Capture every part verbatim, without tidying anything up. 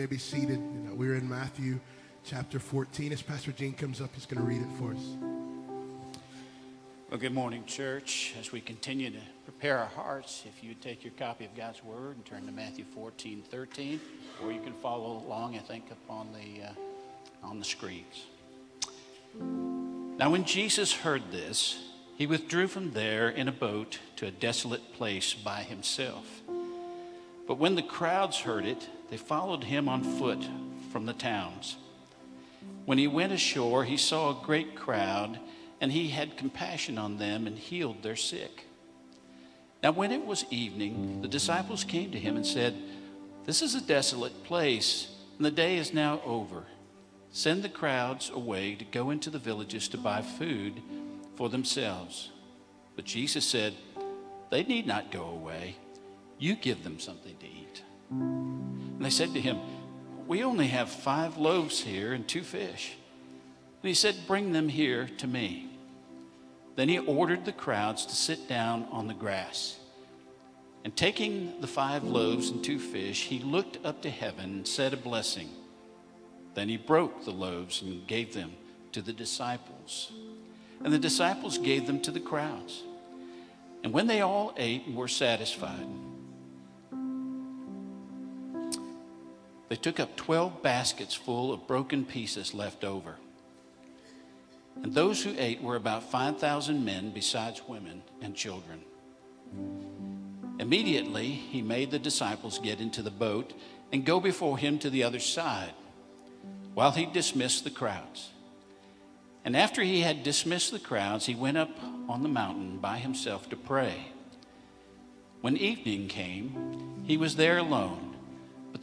You may be seated. We're in Matthew chapter fourteen. As Pastor Gene comes up, he's going to read it for us. Well, good morning, church. As we continue to prepare our hearts, if you take your copy of God's Word and turn to Matthew fourteen thirteen, or you can follow along, I think, up on the, uh, on the screens. Now, when Jesus heard this, he withdrew from there in a boat to a desolate place by himself. But when the crowds heard it, they followed him on foot from the towns. When he went ashore, he saw a great crowd, and he had compassion on them and healed their sick. Now when it was evening, the disciples came to him and said, "This is a desolate place, and the day is now over. Send the crowds away to go into the villages to buy food for themselves." But Jesus said, "They need not go away. You give them something to eat." And they said to him, "We only have five loaves here and two fish." And he said, "Bring them here to me." Then he ordered the crowds to sit down on the grass. And taking the five loaves and two fish, he looked up to heaven and said a blessing. Then he broke the loaves and gave them to the disciples. And the disciples gave them to the crowds. And when they all ate and were satisfied, they took up twelve baskets full of broken pieces left over. And those who ate were about five thousand men, besides women and children. Immediately he made the disciples get into the boat and go before him to the other side, while he dismissed the crowds. And after he had dismissed the crowds, he went up on the mountain by himself to pray. When evening came, he was there alone. But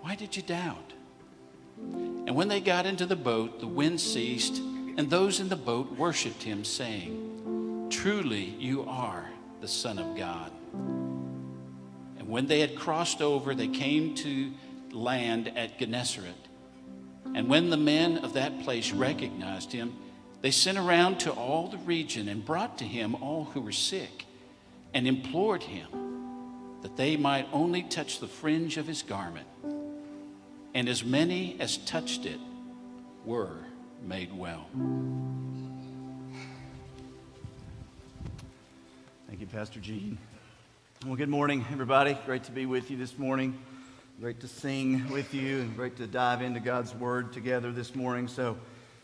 why did you doubt?" And when they got into the boat, the wind ceased, and those in the boat worshipped him, saying, "Truly you are the Son of God." And when they had crossed over, they came to land at Gennesaret. And when the men of that place recognized him, they sent around to all the region and brought to him all who were sick, and implored him that they might only touch the fringe of his garment. And as many as touched it were made well. Thank you, Pastor Gene. Well, good morning, everybody. Great to be with you this morning. Great to sing with you, and great to dive into God's Word together this morning. So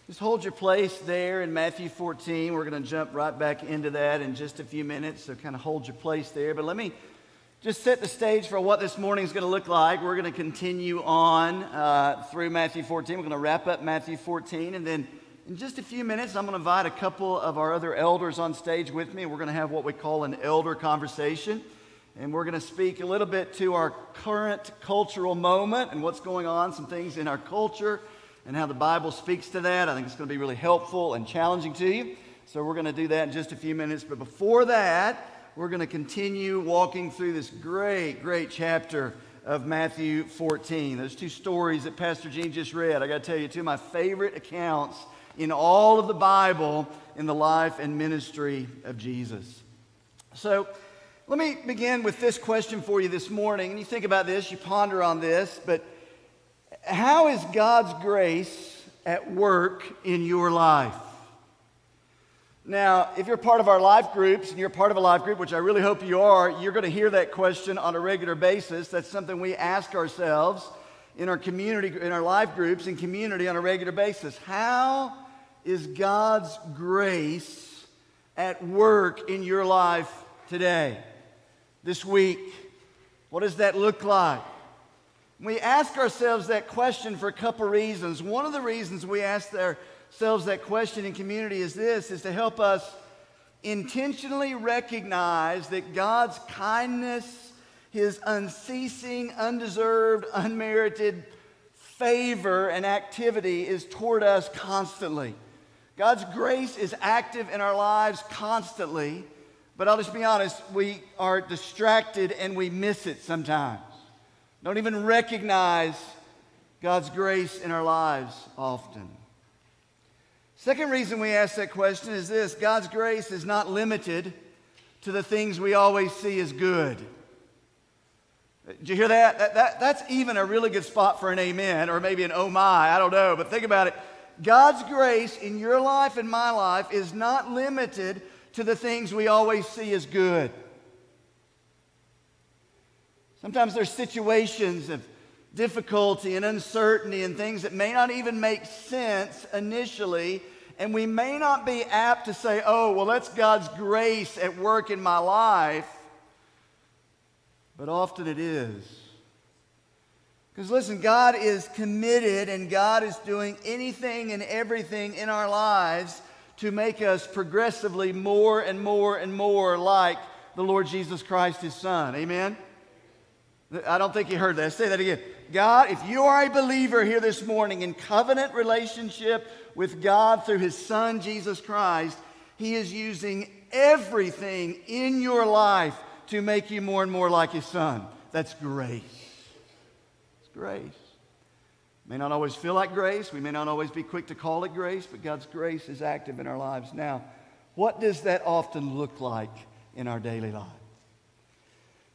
just hold your place there in Matthew fourteen. We're going to jump right back into that in just a few minutes, so kind of hold your place there. But let me just set the stage for what this morning is going to look like. We're going to continue on uh, through Matthew fourteen. We're going to wrap up Matthew fourteen. And then in just a few minutes, I'm going to invite a couple of our other elders on stage with me. We're going to have what we call an elder conversation. And we're going to speak a little bit to our current cultural moment and what's going on, some things in our culture and how the Bible speaks to that. I think it's going to be really helpful and challenging to you. So we're going to do that in just a few minutes. But before that, we're going to continue walking through this great, great chapter of Matthew fourteen. Those two stories that Pastor Gene just read, I got to tell you, two of my favorite accounts in all of the Bible in the life and ministry of Jesus. So let me begin with this question for you this morning. And you think about this, you ponder on this, but how is God's grace at work in your life? Now, if you're part of our life groups, and you're part of a life group, which I really hope you are, you're going to hear that question on a regular basis. That's something we ask ourselves in our community, in our life groups and community on a regular basis. How is God's grace at work in your life today, this week? What does that look like? We ask ourselves that question for a couple reasons. One of the reasons we ask ourselves that question in community is this, is to help us intentionally recognize that God's kindness, His unceasing, undeserved, unmerited favor and activity is toward us constantly. God's grace is active in our lives constantly, but I'll just be honest, we are distracted and we miss it sometimes. Don't even recognize God's grace in our lives often. Second reason we ask that question is this: God's grace is not limited to the things we always see as good. Did you hear that? That, that that's even a really good spot for an amen, or maybe an oh my, I don't know, but think about it. God's grace in your life and my life is not limited to the things we always see as good. Sometimes there's situations of difficulty and uncertainty and things that may not even make sense initially, and we may not be apt to say, oh, well, that's God's grace at work in my life, but often it is. Because listen, God is committed and God is doing anything and everything in our lives to make us progressively more and more and more like the Lord Jesus Christ, His Son. Amen? I don't think you heard that. Say that again. God, if you are a believer here this morning in covenant relationship with God through His Son, Jesus Christ, He is using everything in your life to make you more and more like His Son. That's grace. It's grace. May not always feel like grace. We may not always be quick to call it grace, but God's grace is active in our lives. Now, what does that often look like in our daily life?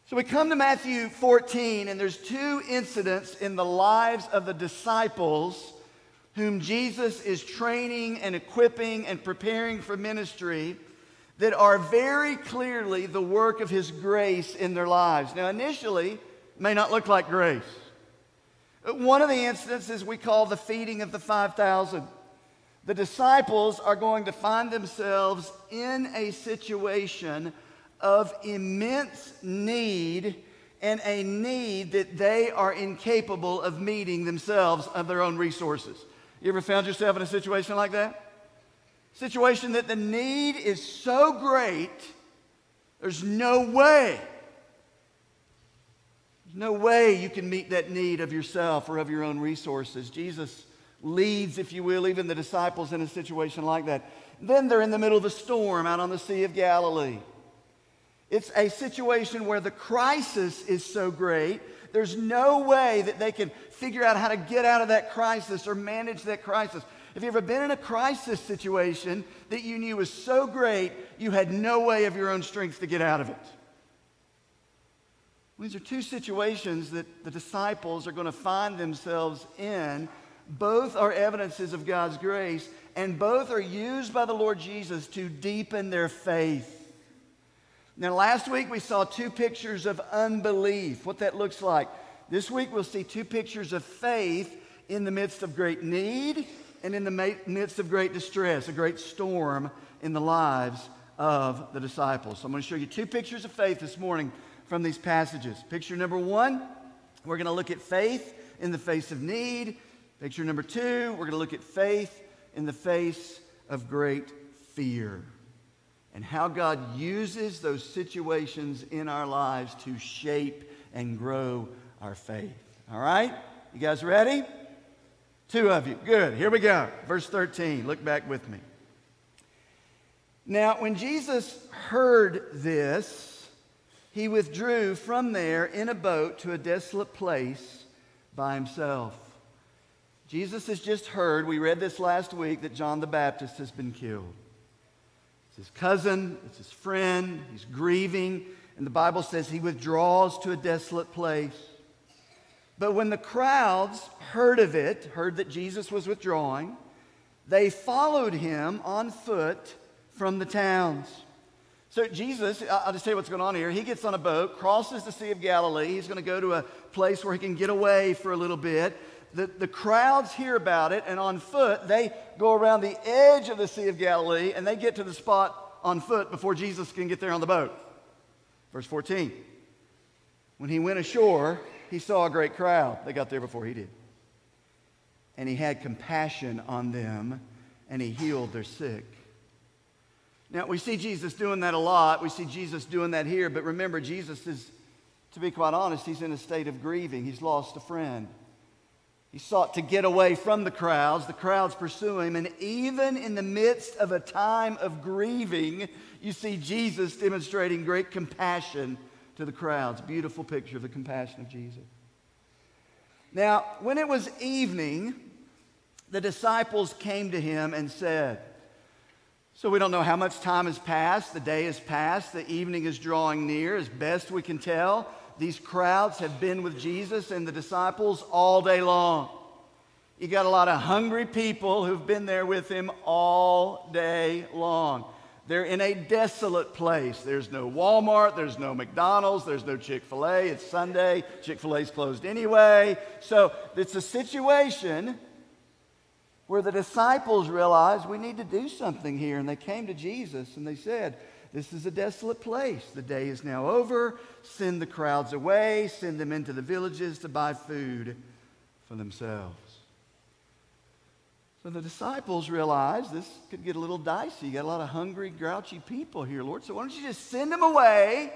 So we come to Matthew fourteen, and there's two incidents in the lives of the disciples whom Jesus is training and equipping and preparing for ministry that are very clearly the work of His grace in their lives. Now, initially, it may not look like grace. One of the instances we call the feeding of the five thousand. The disciples are going to find themselves in a situation of immense need, and a need that they are incapable of meeting themselves of their own resources. You ever found yourself in a situation like that? Situation that the need is so great, there's no way. No way you can meet that need of yourself or of your own resources. Jesus leads, if you will, even the disciples in a situation like that. Then they're in the middle of a storm out on the Sea of Galilee. It's a situation where the crisis is so great, there's no way that they can figure out how to get out of that crisis or manage that crisis. Have you ever been in a crisis situation that you knew was so great you had no way of your own strength to get out of it? These are two situations that the disciples are going to find themselves in. Both are evidences of God's grace, and both are used by the Lord Jesus to deepen their faith. Now, last week we saw two pictures of unbelief, what that looks like. This week we'll see two pictures of faith in the midst of great need and in the midst of great distress, a great storm in the lives of the disciples. So I'm going to show you two pictures of faith this morning from these passages. Picture number one, we're going to look at faith in the face of need. Picture number two, we're going to look at faith in the face of great fear, and how God uses those situations in our lives to shape and grow our faith. All right? You guys ready? Two of you. Good. Here we go. Verse thirteen. Look back with me. Now, when Jesus heard this, He withdrew from there in a boat to a desolate place by himself. Jesus has just heard, we read this last week, that John the Baptist has been killed. It's his cousin, it's his friend, he's grieving, and the Bible says he withdraws to a desolate place. But when the crowds heard of it, heard that Jesus was withdrawing, they followed him on foot from the towns. So Jesus, I'll just tell you what's going on here. He gets on a boat, crosses the Sea of Galilee. He's going to go to a place where he can get away for a little bit. The, the crowds hear about it, and on foot, they go around the edge of the Sea of Galilee, and they get to the spot on foot before Jesus can get there on the boat. Verse fourteen, when he went ashore, he saw a great crowd. They got there before he did. And he had compassion on them, and he healed their sick. Now, we see Jesus doing that a lot. We see Jesus doing that here, but remember, Jesus is, to be quite honest, he's in a state of grieving. He's lost a friend. He sought to get away from the crowds. The crowds pursue him. And even in the midst of a time of grieving, you see Jesus demonstrating great compassion to the crowds. Beautiful picture of the compassion of Jesus. Now, when it was evening, the disciples came to him and said, so we don't know how much time has passed. The day has passed. The evening is drawing near. As best we can tell, these crowds have been with Jesus and the disciples all day long. You got a lot of hungry people who've been there with him all day long. They're in a desolate place. There's no Walmart. There's no McDonald's. There's no Chick-fil-A. It's Sunday. Chick-fil-A's closed anyway. So it's a situation where the disciples realized we need to do something here. And they came to Jesus and they said, this is a desolate place. The day is now over. Send the crowds away. Send them into the villages to buy food for themselves. So the disciples realized this could get a little dicey. You got a lot of hungry, grouchy people here, Lord. So why don't you just send them away?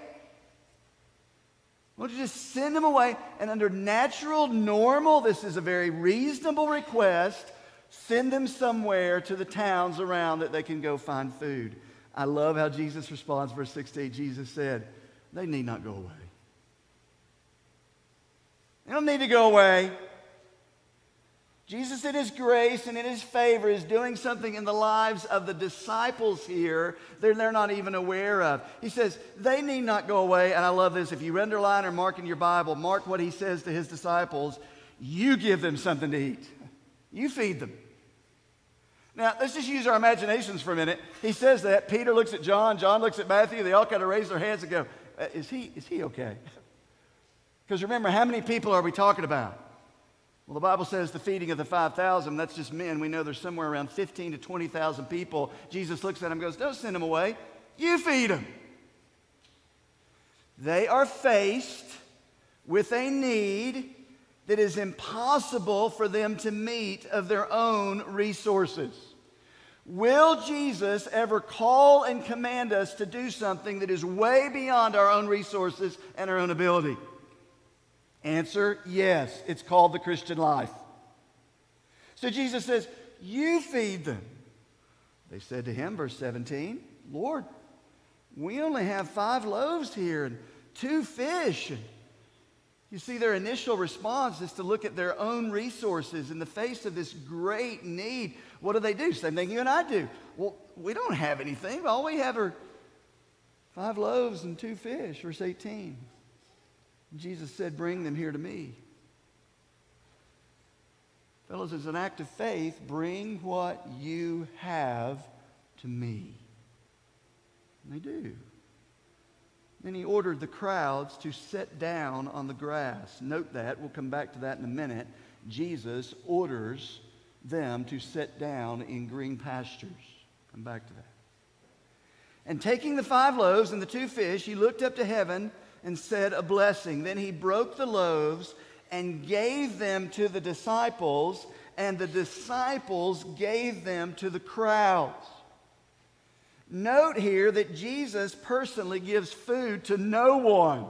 Why don't you just send them away? And under natural, normal, this is a very reasonable request. Send them somewhere to the towns around that they can go find food. I love how Jesus responds. Verse sixteen, Jesus said, they need not go away. They don't need to go away. Jesus in his grace and in his favor is doing something in the lives of the disciples here that they're not even aware of. He says, they need not go away. And I love this. If you underline or mark in your Bible, mark what he says to his disciples. You give them something to eat. You feed them. Now, let's just use our imaginations for a minute. He says that. Peter looks at John. John looks at Matthew. They all kind of raise their hands and go, is he, is he okay? Because remember, how many people are we talking about? Well, the Bible says the feeding of the five thousand, that's just men. We know there's somewhere around fifteen to twenty thousand people. Jesus looks at them and goes, don't send them away. You feed them. They are faced with a need that is impossible for them to meet of their own resources. Will Jesus ever call and command us to do something that is way beyond our own resources and our own ability? Answer, yes. It's called the Christian life. So Jesus says, you feed them. They said to him, verse seventeen, Lord, we only have five loaves here and two fish. You see, their initial response is to look at their own resources in the face of this great need. What do they do? Same thing you and I do. Well, we don't have anything. All we have are five loaves and two fish, verse eighteen. Jesus said, bring them here to me. Fellas, as an act of faith, bring what you have to me. And they do. Then he ordered the crowds to sit down on the grass. Note that. We'll come back to that in a minute. Jesus orders them to sit down in green pastures. Come back to that. And taking the five loaves and the two fish, he looked up to heaven and said a blessing. Then he broke the loaves and gave them to the disciples, and the disciples gave them to the crowds. Note here that Jesus personally gives food to no one.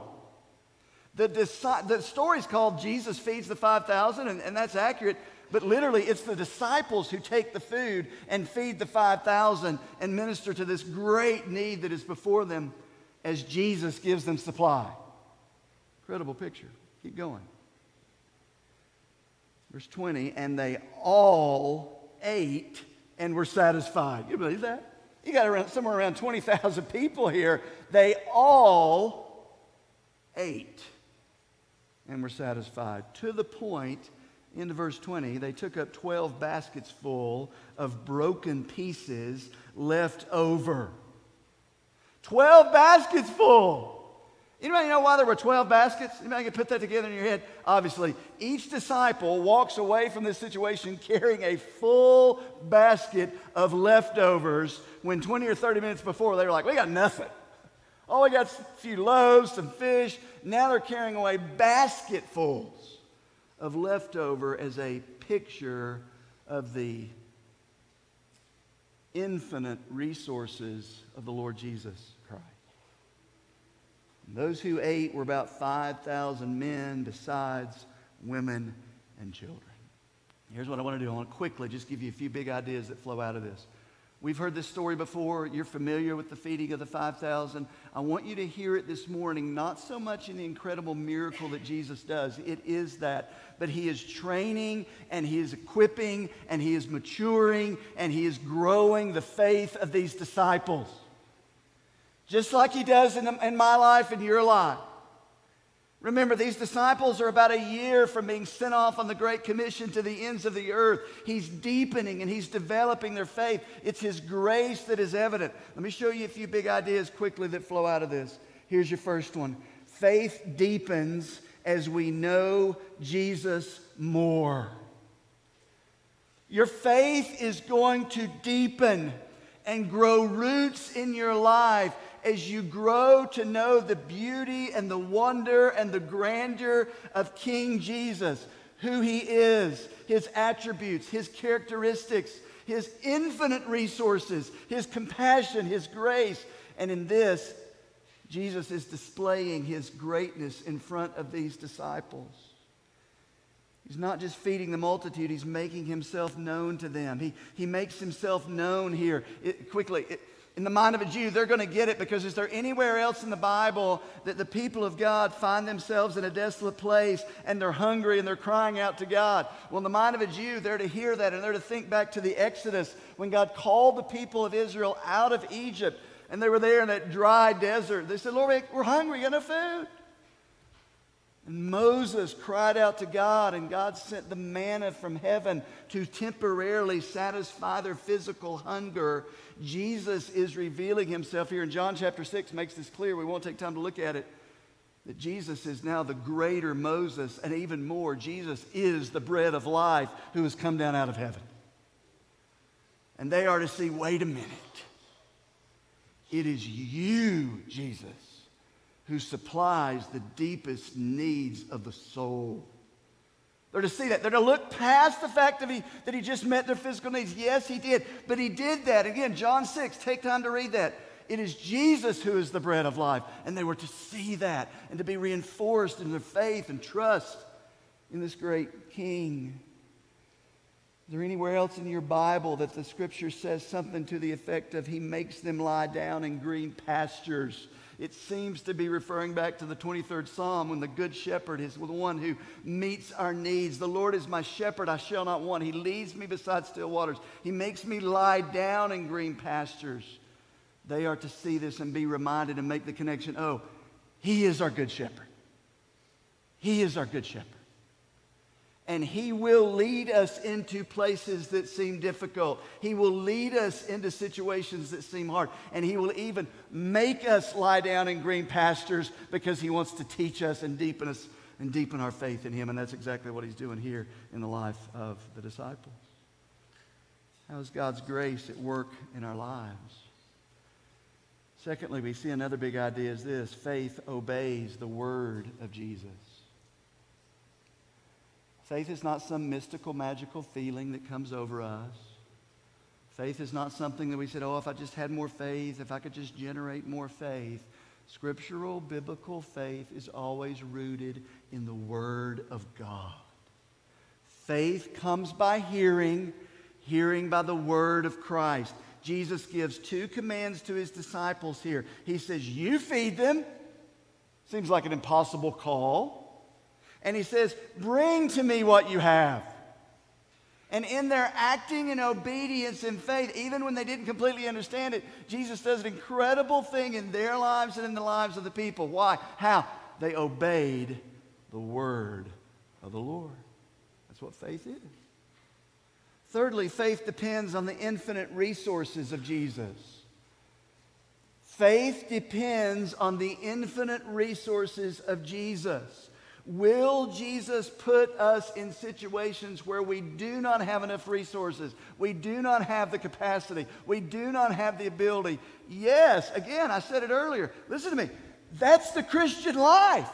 The, deci- the story's called Jesus Feeds the five thousand, and, and that's accurate, but literally it's the disciples who take the food and feed the five thousand and minister to this great need that is before them as Jesus gives them supply. Incredible picture. Keep going. Verse twenty, and they all ate and were satisfied. You believe that? You got around, somewhere around twenty thousand people here. They all ate and were satisfied. To the point, in verse twenty, they took up twelve baskets full of broken pieces left over. twelve baskets full. Anybody know why there were twelve baskets? Anybody can put that together in your head? Obviously, each disciple walks away from this situation carrying a full basket of leftovers when twenty or thirty minutes before they were like, we got nothing. Oh, we got a few loaves, some fish. Now they're carrying away basketfuls of leftover as a picture of the infinite resources of the Lord Jesus Christ. And those who ate were about five thousand men besides women and children. Here's what I want to do. I want to quickly just give you a few big ideas that flow out of this. We've heard this story before. You're familiar with the feeding of the five thousand. I want you to hear it this morning, not so much in the incredible miracle that Jesus does. It is that. But he is training, and he is equipping, and he is maturing, and he is growing the faith of these disciples. Just like he does in, the, in my life and your life. Remember, these disciples are about a year from being sent off on the Great Commission to the ends of the earth. He's deepening and he's developing their faith. It's his grace that is evident. Let me show you a few big ideas quickly that flow out of this. Here's your first one. Faith deepens as we know Jesus more. Your faith is going to deepen and grow roots in your life as you grow to know the beauty and the wonder and the grandeur of King Jesus, who he is, his attributes, his characteristics, his infinite resources, his compassion, his grace. And in this, Jesus is displaying his greatness in front of these disciples. He's not just feeding the multitude, he's making himself known to them. He, he makes himself known here. It, quickly, it, In the mind of a Jew, they're going to get it, because is there anywhere else in the Bible that the people of God find themselves in a desolate place and they're hungry and they're crying out to God? Well, in the mind of a Jew, they're to hear that, and they're to think back to the Exodus when God called the people of Israel out of Egypt, and they were there in that dry desert. They said, Lord, we're hungry, we got no food. And Moses cried out to God, and God sent the manna from heaven to temporarily satisfy their physical hunger. Jesus is revealing himself here, and John chapter six makes this clear. We won't take time to look at it. That Jesus is now the greater Moses, and even more, Jesus is the bread of life who has come down out of heaven. And they are to see, wait a minute. It is you, Jesus, who supplies the deepest needs of the soul. They're to see that. They're to look past the fact that he, that he just met their physical needs. Yes, he did. But he did that. Again, John six, take time to read that. It is Jesus who is the bread of life. And they were to see that and to be reinforced in their faith and trust in this great King. Is there anywhere else in your Bible that the Scripture says something to the effect of he makes them lie down in green pastures? It seems to be referring back to the twenty-third Psalm when the good shepherd is the one who meets our needs. The Lord is my shepherd, I shall not want. He leads me beside still waters. He makes me lie down in green pastures. They are to see this and be reminded and make the connection. Oh, he is our good shepherd. He is our good shepherd. And he will lead us into places that seem difficult. He will lead us into situations that seem hard. And he will even make us lie down in green pastures because he wants to teach us and deepen us and deepen our faith in him. And that's exactly what he's doing here in the life of the disciples. How is God's grace at work in our lives? Secondly, we see another big idea is this. Faith obeys the word of Jesus. Faith is not some mystical, magical feeling that comes over us. Faith is not something that we said, oh, if I just had more faith, if I could just generate more faith. Scriptural, biblical faith is always rooted in the Word of God. Faith comes by hearing, hearing by the Word of Christ. Jesus gives two commands to his disciples here. He says, you feed them. Seems like an impossible call. And he says, bring to me what you have. And in their acting in obedience and faith, even when they didn't completely understand it, Jesus does an incredible thing in their lives and in the lives of the people. Why? How? They obeyed the word of the Lord. That's what faith is. Thirdly, faith depends on the infinite resources of Jesus. Faith depends on the infinite resources of Jesus. Will Jesus put us in situations where we do not have enough resources? We do not have the capacity. We do not have the ability. Yes, again, I said it earlier. Listen to me. That's the Christian life.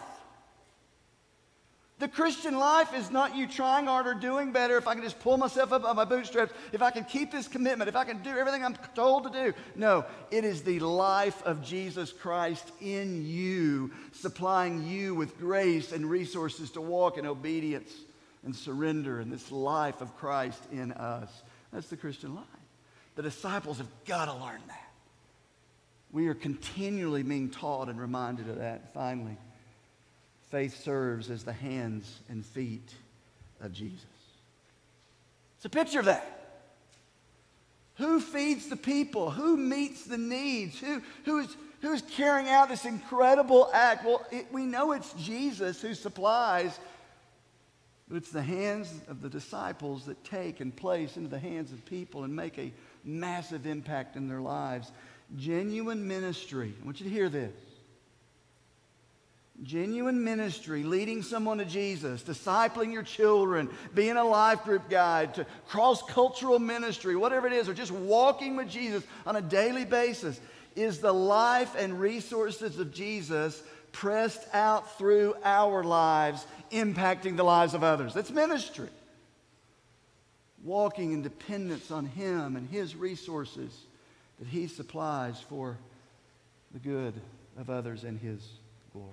The Christian life is not you trying harder, doing better. If I can just pull myself up on my bootstraps, if I can keep this commitment, if I can do everything I'm told to do. No, it is the life of Jesus Christ in you, supplying you with grace and resources to walk in obedience and surrender in this life of Christ in us. That's the Christian life. The disciples have got to learn that. We are continually being taught and reminded of that. Finally, faith serves as the hands and feet of Jesus. It's a picture of that. Who feeds the people? Who meets the needs? Who, who, is, who is carrying out this incredible act? Well, it, we know it's Jesus who supplies, but it's the hands of the disciples that take and place into the hands of people and make a massive impact in their lives. Genuine ministry. I want you to hear this. Genuine ministry, leading someone to Jesus, discipling your children, being a life group guide, to cross-cultural ministry, whatever it is, or just walking with Jesus on a daily basis, is the life and resources of Jesus pressed out through our lives, impacting the lives of others. That's ministry. Walking in dependence on Him and His resources that He supplies for the good of others and His glory.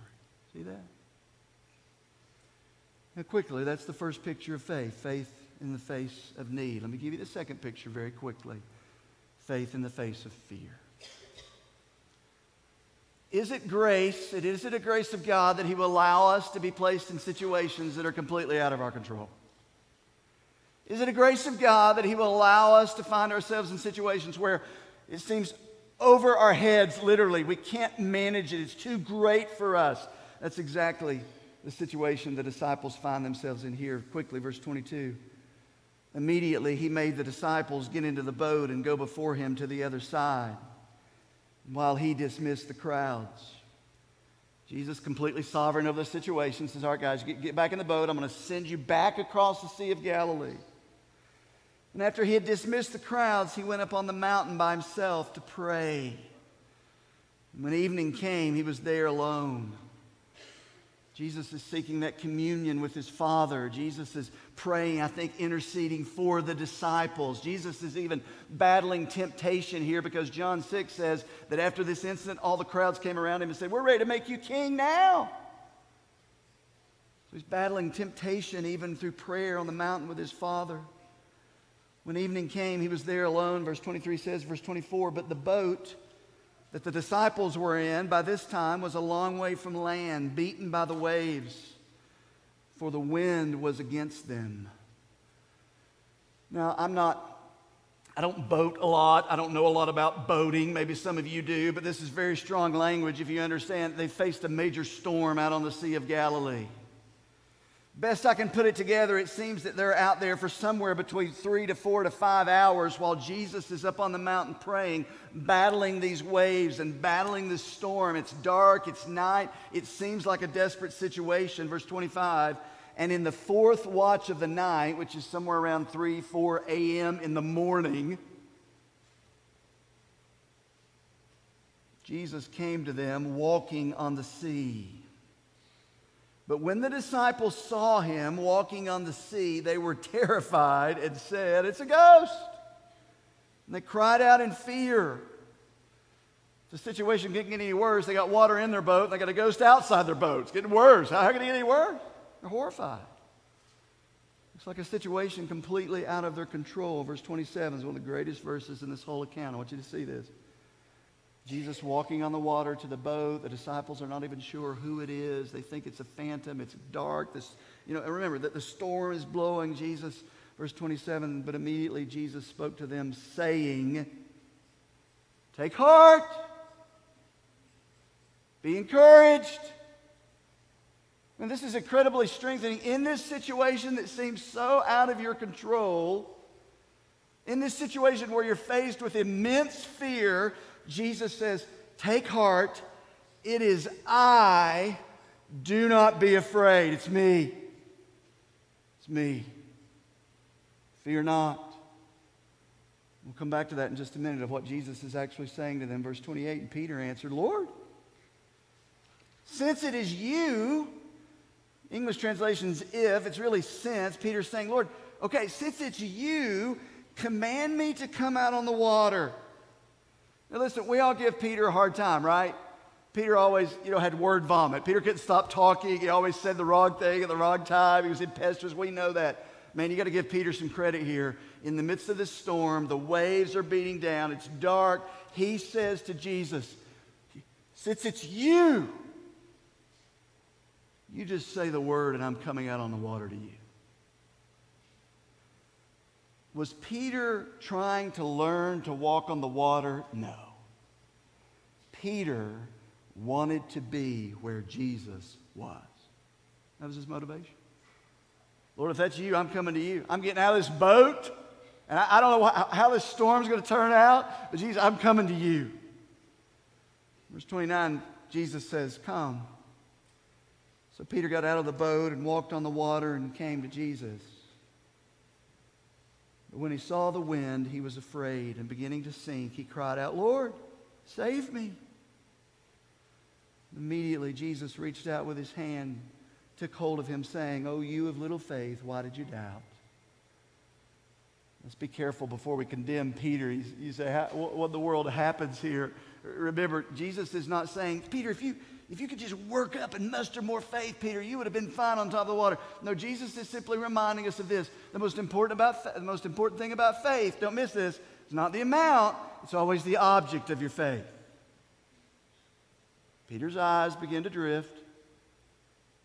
See that? Now quickly, that's the first picture of faith. Faith in the face of need. Let me give you the second picture very quickly. Faith in the face of fear. Is it grace, it is it a grace of God that He will allow us to be placed in situations that are completely out of our control? Is it a grace of God that He will allow us to find ourselves in situations where it seems over our heads, literally? We can't manage it. It's too great for us. That's exactly the situation the disciples find themselves in here. Quickly, verse twenty-two. Immediately He made the disciples get into the boat and go before Him to the other side, while He dismissed the crowds. Jesus, completely sovereign over the situation, says, all right, guys, get, get back in the boat. I'm going to send you back across the Sea of Galilee. And after He had dismissed the crowds, He went up on the mountain by Himself to pray. And when evening came, He was there alone. Jesus is seeking that communion with His Father. Jesus is praying, I think, interceding for the disciples. Jesus is even battling temptation here, because John six says that after this incident, all the crowds came around Him and said, we're ready to make you king now. So He's battling temptation even through prayer on the mountain with His Father. When evening came, He was there alone. Verse twenty-three says, verse twenty-four, but the boat that the disciples were in by this time was a long way from land, beaten by the waves, for the wind was against them. Now, I'm not, I don't boat a lot. I don't know a lot about boating. Maybe some of you do, but this is very strong language if you understand. They faced a major storm out on the Sea of Galilee. Best I can put it together, it seems that they're out there for somewhere between three to four to five hours while Jesus is up on the mountain praying, battling these waves and battling this storm. It's dark, it's night, it seems like a desperate situation. Verse twenty-five, and in the fourth watch of the night, which is somewhere around three, four a.m. in the morning, Jesus came to them walking on the sea. But when the disciples saw Him walking on the sea, they were terrified and said, it's a ghost. And they cried out in fear. The situation couldn't get any worse. They got water in their boat, and they got a ghost outside their boat. It's getting worse. How can it get any worse? They're horrified. It's like a situation completely out of their control. Verse twenty-seven is one of the greatest verses in this whole account. I want you to see this. Jesus walking on the water to the boat. The disciples are not even sure who it is. They think it's a phantom. It's dark. This, you know, and remember that the storm is blowing. Jesus, verse twenty-seven, but immediately Jesus spoke to them, saying, take heart. Be encouraged. And this is incredibly strengthening. In this situation that seems so out of your control, in this situation where you're faced with immense fear, Jesus says, take heart, it is I, do not be afraid. It's me. It's me. Fear not. We'll come back to that in just a minute of what Jesus is actually saying to them. Verse twenty-eight, and Peter answered, Lord, since it is you, English translations, if, it's really since. Peter's saying, Lord, okay, since it's you, command me to come out on the water. Now listen, we all give Peter a hard time, right? Peter always, you know, had word vomit. Peter couldn't stop talking. He always said the wrong thing at the wrong time. He was impetuous. We know that. Man, you got to give Peter some credit here. In the midst of this storm, the waves are beating down. It's dark. He says to Jesus, since it's you, you just say the word and I'm coming out on the water to you. Was Peter trying to learn to walk on the water? No. Peter wanted to be where Jesus was. That was his motivation. Lord, if that's you, I'm coming to you. I'm getting out of this boat, and I, I don't know how, how this storm's going to turn out, but Jesus, I'm coming to you. Verse twenty-nine, Jesus says, come. So Peter got out of the boat and walked on the water and came to Jesus. But when he saw the wind, he was afraid, and beginning to sink, he cried out, Lord, save me. Immediately, Jesus reached out with his hand, took hold of him, saying, oh, you of little faith, why did you doubt? Let's be careful before we condemn Peter. You say, what in the world happens here? Remember, Jesus is not saying, Peter, if you if you could just work up and muster more faith, Peter, you would have been fine on top of the water. No, Jesus is simply reminding us of this. The most important about the most important thing about faith, don't miss this, it's not the amount, it's always the object of your faith. Peter's eyes begin to drift.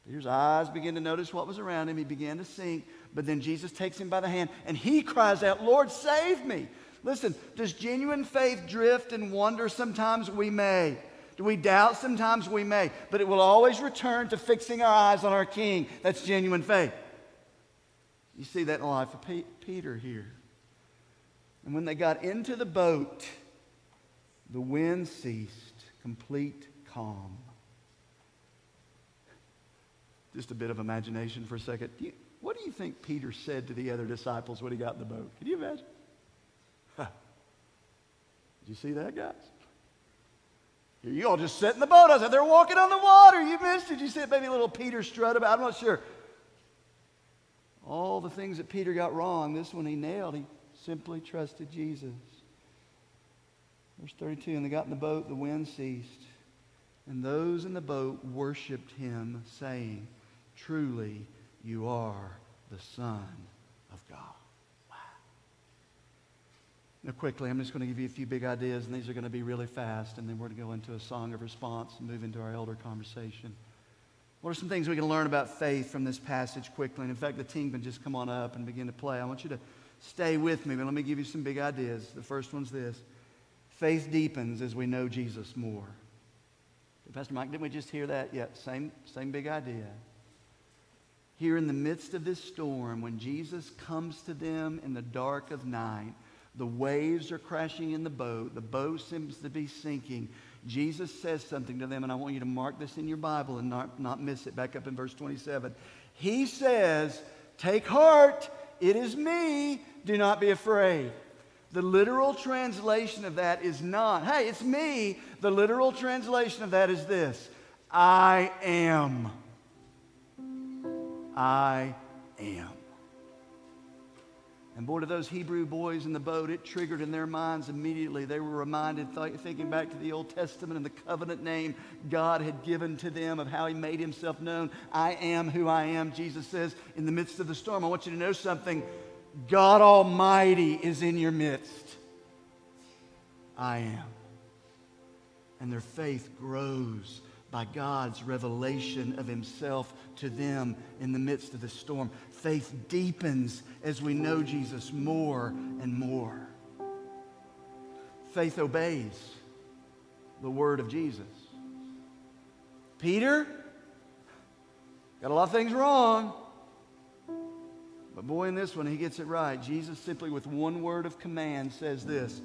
Peter's eyes begin to notice what was around him. He began to sink, but then Jesus takes him by the hand, and he cries out, Lord, save me. Listen, does genuine faith drift and wander? Sometimes we may. Do we doubt? Sometimes we may. But it will always return to fixing our eyes on our King. That's genuine faith. You see that in the life of P- Peter here. And when they got into the boat, the wind ceased, complete calm. Just a bit of imagination for a second. Do you, what do you think Peter said to the other disciples when he got in the boat? Can you imagine? Huh. Did you see that, guys? You all just sat in the boat. I said, they're walking on the water. You missed it. You see it? Maybe a little Peter strut about. I'm not sure. All the things that Peter got wrong, this one he nailed. He simply trusted Jesus. Verse thirty-two, and they got in the boat, the wind ceased. And those in the boat worshiped him, saying, truly, you are the Son of God. Wow. Now quickly, I'm just going to give you a few big ideas, and these are going to be really fast, and then we're going to go into a song of response and move into our elder conversation. What are some things we can learn about faith from this passage quickly? And in fact, the team can just come on up and begin to play. I want you to stay with me, but let me give you some big ideas. The first one's this. Faith deepens as we know Jesus more. Pastor Mike, didn't we just hear that? Yeah, same, same big idea. Here in the midst of this storm, when Jesus comes to them in the dark of night, the waves are crashing in the boat. The boat seems to be sinking. Jesus says something to them, and I want you to mark this in your Bible and not, not miss it. Back up in verse twenty-seven. He says, take heart, it is me, do not be afraid. The literal translation of that is not, hey, it's me. The literal translation of that is this. I am. I am. And boy, to those Hebrew boys in the boat, it triggered in their minds immediately. They were reminded, th- thinking back to the Old Testament and the covenant name God had given to them of how he made himself known. I am who I am, Jesus says, in the midst of the storm. I want you to know something. God Almighty is in your midst. I am. And their faith grows by God's revelation of himself to them in the midst of the storm. Faith deepens as we know Jesus more and more. Faith obeys the word of Jesus. Peter got a lot of things wrong. But boy, in this one, he gets it right. Jesus simply with one word of command says this,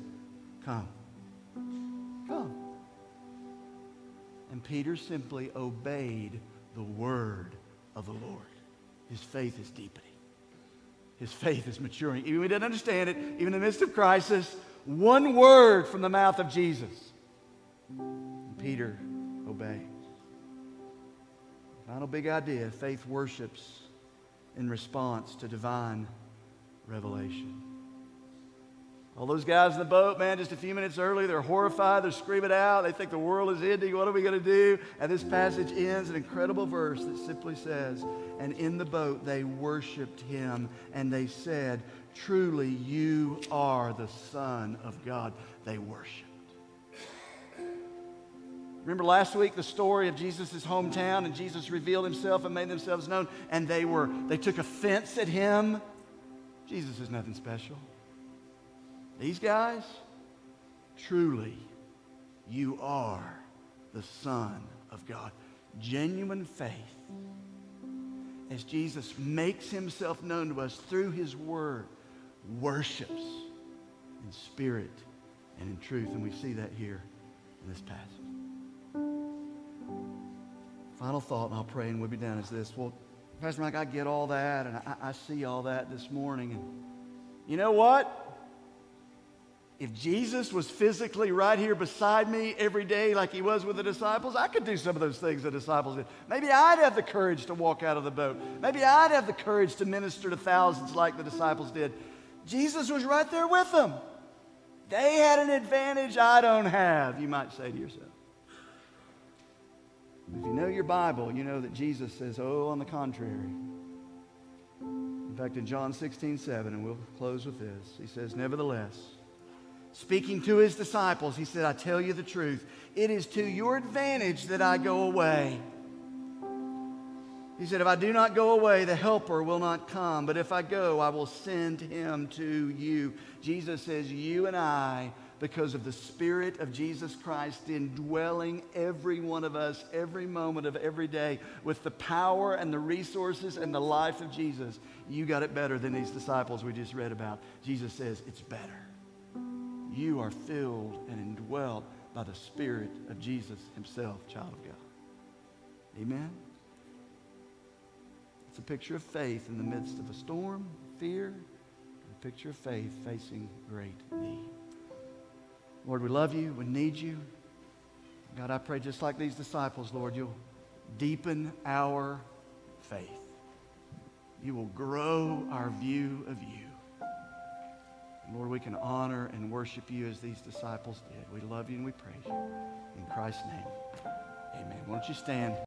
come, come. And Peter simply obeyed the word of the Lord. His faith is deepening. His faith is maturing. Even we didn't understand it, even in the midst of crisis, one word from the mouth of Jesus. And Peter obeyed. Final big idea, faith worships in response to divine revelation. All those guys in the boat, man, just a few minutes early, they're horrified, they're screaming out, they think the world is ending, what are we going to do? And this passage ends an incredible verse that simply says, and in the boat they worshiped him, and they said, truly you are the Son of God. They worshiped. Remember last week the story of Jesus' hometown, and Jesus revealed himself and made themselves known, and they were they took offense at him. Jesus is nothing special. These guys, truly, you are the Son of God. Genuine faith. As Jesus makes himself known to us through his word, worships in spirit and in truth. And we see that here in this passage. Final thought, and I'll pray and we'll be done, is this. Well, Pastor Mike, I get all that, and I, I see all that this morning. And you know what? If Jesus was physically right here beside me every day like he was with the disciples, I could do some of those things the disciples did. Maybe I'd have the courage to walk out of the boat. Maybe I'd have the courage to minister to thousands like the disciples did. Jesus was right there with them. They had an advantage I don't have, you might say to yourself. If you know your Bible, you know that Jesus says, oh, on the contrary. In fact, in John sixteen seven, and we'll close with this, he says, nevertheless, speaking to his disciples, he said, I tell you the truth. It is to your advantage that I go away. He said, if I do not go away, the helper will not come. But if I go, I will send him to you. Jesus says, you and I, because of the Spirit of Jesus Christ indwelling every one of us, every moment of every day, with the power and the resources and the life of Jesus, you got it better than these disciples we just read about. Jesus says, it's better. You are filled and indwelt by the Spirit of Jesus himself, child of God. Amen? It's a picture of faith in the midst of a storm, fear, and a picture of faith facing great need. Lord, we love you. We need you. God, I pray just like these disciples, Lord, you'll deepen our faith. You will grow our view of you. Lord, we can honor and worship you as these disciples did. We love you and we praise you. In Christ's name, amen. Why don't you stand?